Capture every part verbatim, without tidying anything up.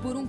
por um...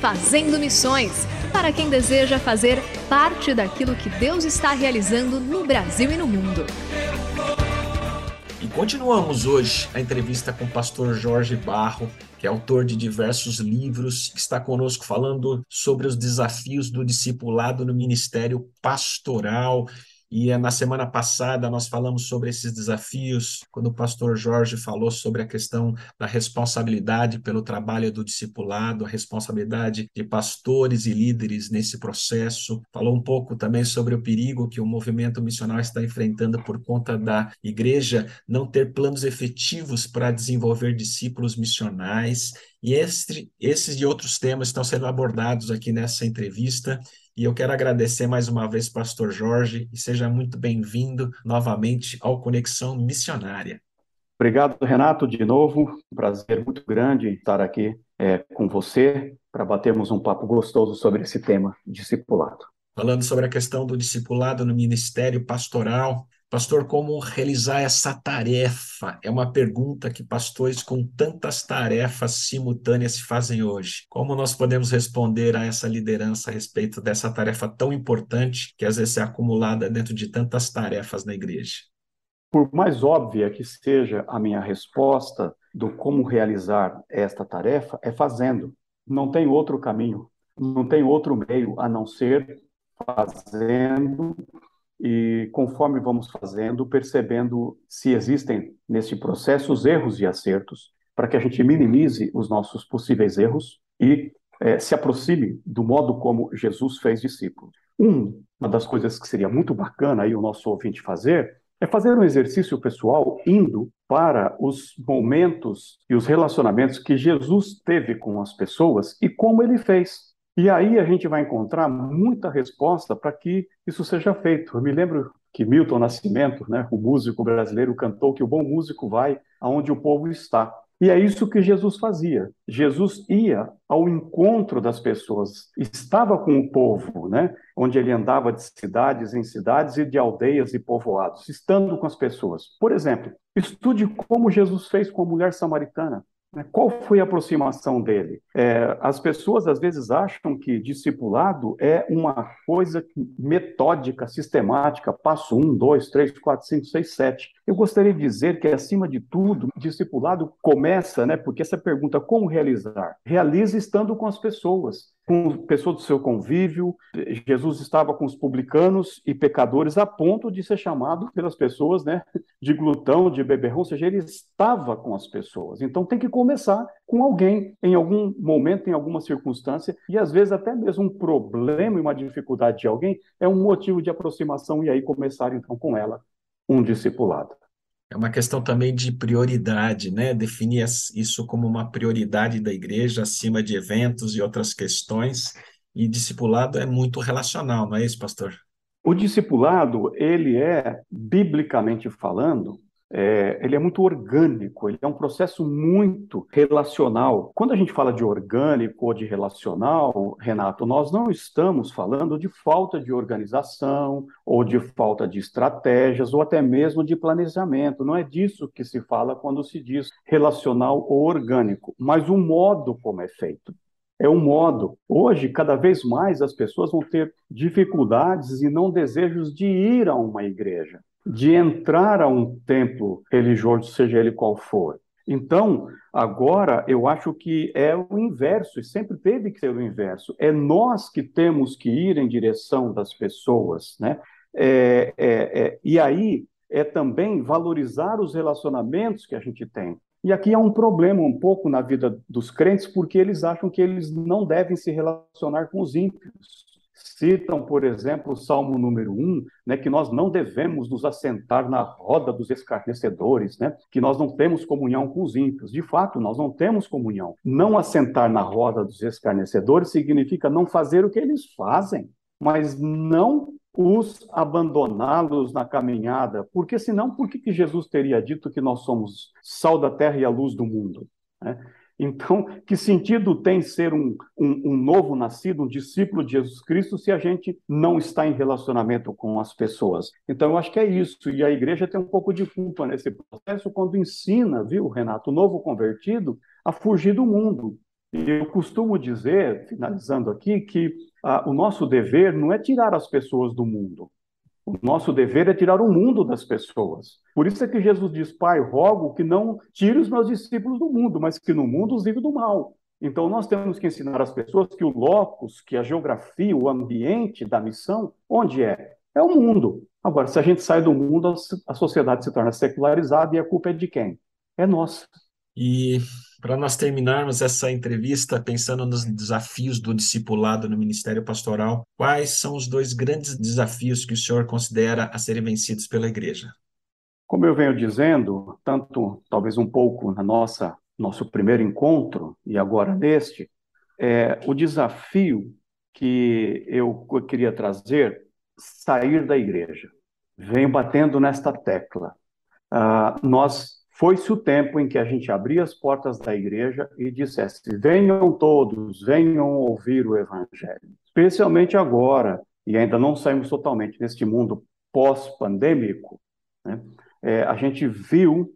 Fazendo missões, para quem deseja fazer parte daquilo que Deus está realizando no Brasil e no mundo. E continuamos hoje a entrevista com o pastor Jorge Barro, que é autor de diversos livros, que está conosco falando sobre os desafios do discipulado no ministério pastoral. E na semana passada nós falamos sobre esses desafios, quando o pastor Jorge falou sobre a questão da responsabilidade pelo trabalho do discipulado, a responsabilidade de pastores e líderes nesse processo. Falou um pouco também sobre o perigo que o movimento missional está enfrentando por conta da igreja não ter planos efetivos para desenvolver discípulos missionais. E este, esses e outros temas estão sendo abordados aqui nessa entrevista. E eu quero agradecer mais uma vez, pastor Jorge, e seja muito bem-vindo novamente ao Conexão Missionária. Obrigado, Renato, de novo. Um prazer muito grande estar aqui é, com você para batermos um papo gostoso sobre esse tema, discipulado. Falando sobre a questão do discipulado no ministério pastoral, pastor, como realizar essa tarefa? É uma pergunta que pastores com tantas tarefas simultâneas se fazem hoje. Como nós podemos responder a essa liderança a respeito dessa tarefa tão importante que às vezes é acumulada dentro de tantas tarefas na igreja? Por mais óbvia que seja a minha resposta do como realizar esta tarefa, é fazendo. Não tem outro caminho, não tem outro meio a não ser fazendo. E conforme vamos fazendo, percebendo se existem nesse processo os erros e acertos, para que a gente minimize os nossos possíveis erros e eh, se aproxime do modo como Jesus fez discípulos. Um, uma das coisas que seria muito bacana aí o nosso ouvinte fazer é fazer um exercício pessoal indo para os momentos e os relacionamentos que Jesus teve com as pessoas e como ele fez. E aí a gente vai encontrar muita resposta para que isso seja feito. Eu me lembro que Milton Nascimento, né, o músico brasileiro, cantou que o bom músico vai aonde o povo está. E é isso que Jesus fazia. Jesus ia ao encontro das pessoas, estava com o povo, né, onde ele andava de cidades em cidades e de aldeias e povoados, estando com as pessoas. Por exemplo, estude como Jesus fez com a mulher samaritana. Qual foi a aproximação dele? É, as pessoas às vezes acham que discipulado é uma coisa metódica, sistemática, passo um, dois, três, quatro, cinco, seis, sete. Eu gostaria de dizer que, acima de tudo, discipulado começa, né, porque essa pergunta, como realizar? Realiza estando com as pessoas, com pessoas do seu convívio. Jesus estava com os publicanos e pecadores a ponto de ser chamado pelas pessoas, né, de glutão, de beberrão, ou seja, ele estava com as pessoas. Então tem que começar com alguém, em algum momento, em alguma circunstância, e às vezes até mesmo um problema e uma dificuldade de alguém é um motivo de aproximação e aí começar então com ela um discipulado. É uma questão também de prioridade, né? Definir isso como uma prioridade da igreja acima de eventos e outras questões. E discipulado é muito relacional, não é isso, pastor? O discipulado, ele é, biblicamente falando, é, ele é muito orgânico, ele é um processo muito relacional. Quando a gente fala de orgânico ou de relacional, Renato, nós não estamos falando de falta de organização ou de falta de estratégias ou até mesmo de planejamento. Não é disso que se fala quando se diz relacional ou orgânico, mas o modo como é feito. É um modo. Hoje, cada vez mais, as pessoas vão ter dificuldades e não desejos de ir a uma igreja, de entrar a um templo religioso, seja ele qual for. Então, agora, eu acho que é o inverso, e sempre teve que ser o inverso. É nós que temos que ir em direção das pessoas, né? É, é, é, e aí, é também valorizar os relacionamentos que a gente tem. E aqui há um problema um pouco na vida dos crentes, porque eles acham que eles não devem se relacionar com os ímpios. Citam, por exemplo, o Salmo número um, né, que nós não devemos nos assentar na roda dos escarnecedores, né, que nós não temos comunhão com os ímpios. De fato, nós não temos comunhão. Não assentar na roda dos escarnecedores significa não fazer o que eles fazem, mas não os abandoná-los na caminhada, porque senão, por que que Jesus teria dito que nós somos sal da terra e a luz do mundo, né? Então, que sentido tem ser um, um, um novo nascido, um discípulo de Jesus Cristo, se a gente não está em relacionamento com as pessoas? Então, eu acho que é isso, e a igreja tem um pouco de culpa nesse processo, quando ensina, viu, Renato, o novo convertido a fugir do mundo. E eu costumo dizer, finalizando aqui, que ah, o nosso dever não é tirar as pessoas do mundo. O nosso dever é tirar o mundo das pessoas. Por isso é que Jesus diz, Pai, rogo que não tire os meus discípulos do mundo, mas que no mundo os livre do mal. Então nós temos que ensinar as pessoas que o locus, que a geografia, o ambiente da missão, onde é? É o mundo. Agora, se a gente sai do mundo, a sociedade se torna secularizada e a culpa é de quem? É nossa. E para nós terminarmos essa entrevista pensando nos desafios do discipulado no Ministério Pastoral, quais são os dois grandes desafios que o senhor considera a serem vencidos pela Igreja? Como eu venho dizendo, tanto talvez um pouco na nossa nosso primeiro encontro e agora neste, é, o desafio que eu queria trazer, sair da Igreja. Venho batendo nesta tecla. Ah, nós Foi-se o tempo em que a gente abria as portas da igreja e dissesse, venham todos, venham ouvir o evangelho. Especialmente agora, e ainda não saímos totalmente neste mundo pós-pandêmico, né? É, a gente viu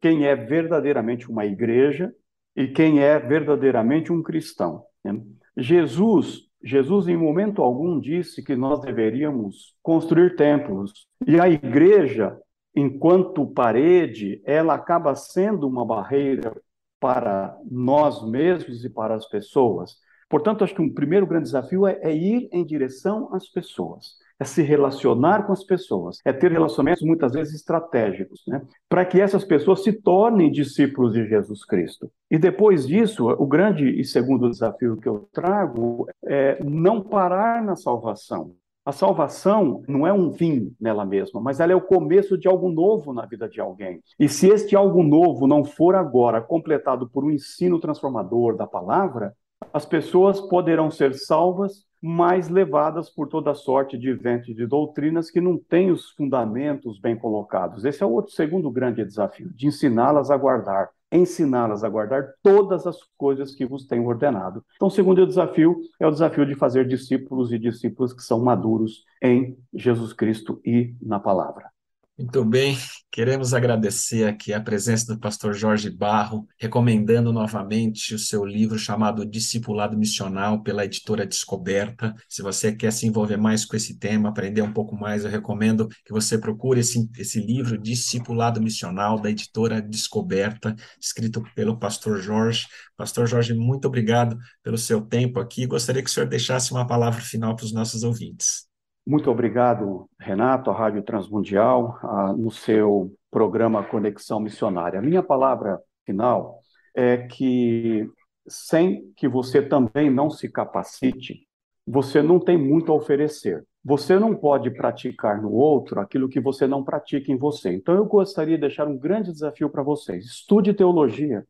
quem é verdadeiramente uma igreja e quem é verdadeiramente um cristão, né? Jesus, Jesus em momento algum disse que nós deveríamos construir templos, e a igreja, enquanto parede, ela acaba sendo uma barreira para nós mesmos e para as pessoas. Portanto, acho que um primeiro grande desafio é, é ir em direção às pessoas, é se relacionar com as pessoas, é ter relacionamentos muitas vezes estratégicos, né? Para que essas pessoas se tornem discípulos de Jesus Cristo. E depois disso, o grande e segundo desafio que eu trago é não parar na salvação. A salvação não é um fim nela mesma, mas ela é o começo de algo novo na vida de alguém. E se este algo novo não for agora completado por um ensino transformador da palavra, as pessoas poderão ser salvas, mas levadas por toda sorte de ventos e de doutrinas que não têm os fundamentos bem colocados. Esse é o outro segundo grande desafio, de ensiná-las a guardar. ensiná-las a guardar todas as coisas que vos tenho ordenado. Então, o segundo desafio é o desafio de fazer discípulos e discípulas que são maduros em Jesus Cristo e na palavra. Muito bem, queremos agradecer aqui a presença do pastor Jorge Barro, recomendando novamente o seu livro chamado Discipulado Missional, pela editora Descoberta. Se você quer se envolver mais com esse tema, aprender um pouco mais, eu recomendo que você procure esse, esse livro Discipulado Missional, da editora Descoberta, escrito pelo pastor Jorge. Pastor Jorge, muito obrigado pelo seu tempo aqui. Gostaria que o senhor deixasse uma palavra final para os nossos ouvintes. Muito obrigado, Renato, à Rádio Transmundial, a, no seu programa Conexão Missionária. A minha palavra final é que, sem que você também não se capacite, você não tem muito a oferecer. Você não pode praticar no outro aquilo que você não pratica em você. Então, eu gostaria de deixar um grande desafio para vocês. Estude teologia.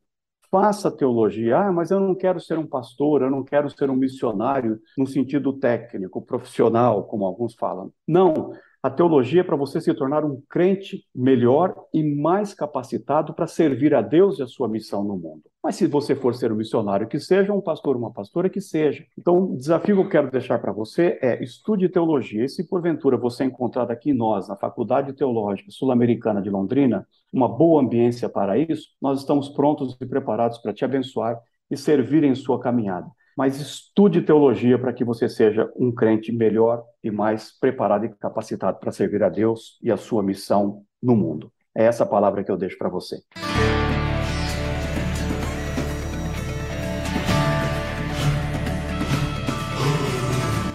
Faça teologia. Ah, mas eu não quero ser um pastor, eu não quero ser um missionário no sentido técnico, profissional, como alguns falam. Não, A teologia é para você se tornar um crente melhor e mais capacitado para servir a Deus e a sua missão no mundo. Mas se você for ser um missionário que seja, um pastor, uma pastora que seja. Então, o desafio que eu quero deixar para você é estude teologia. E se porventura você encontrar aqui em nós, na Faculdade Teológica Sul-Americana de Londrina, uma boa ambiência para isso, nós estamos prontos e preparados para te abençoar e servir em sua caminhada. Mas estude teologia para que você seja um crente melhor e mais preparado e capacitado para servir a Deus e a sua missão no mundo. É essa palavra que eu deixo para você.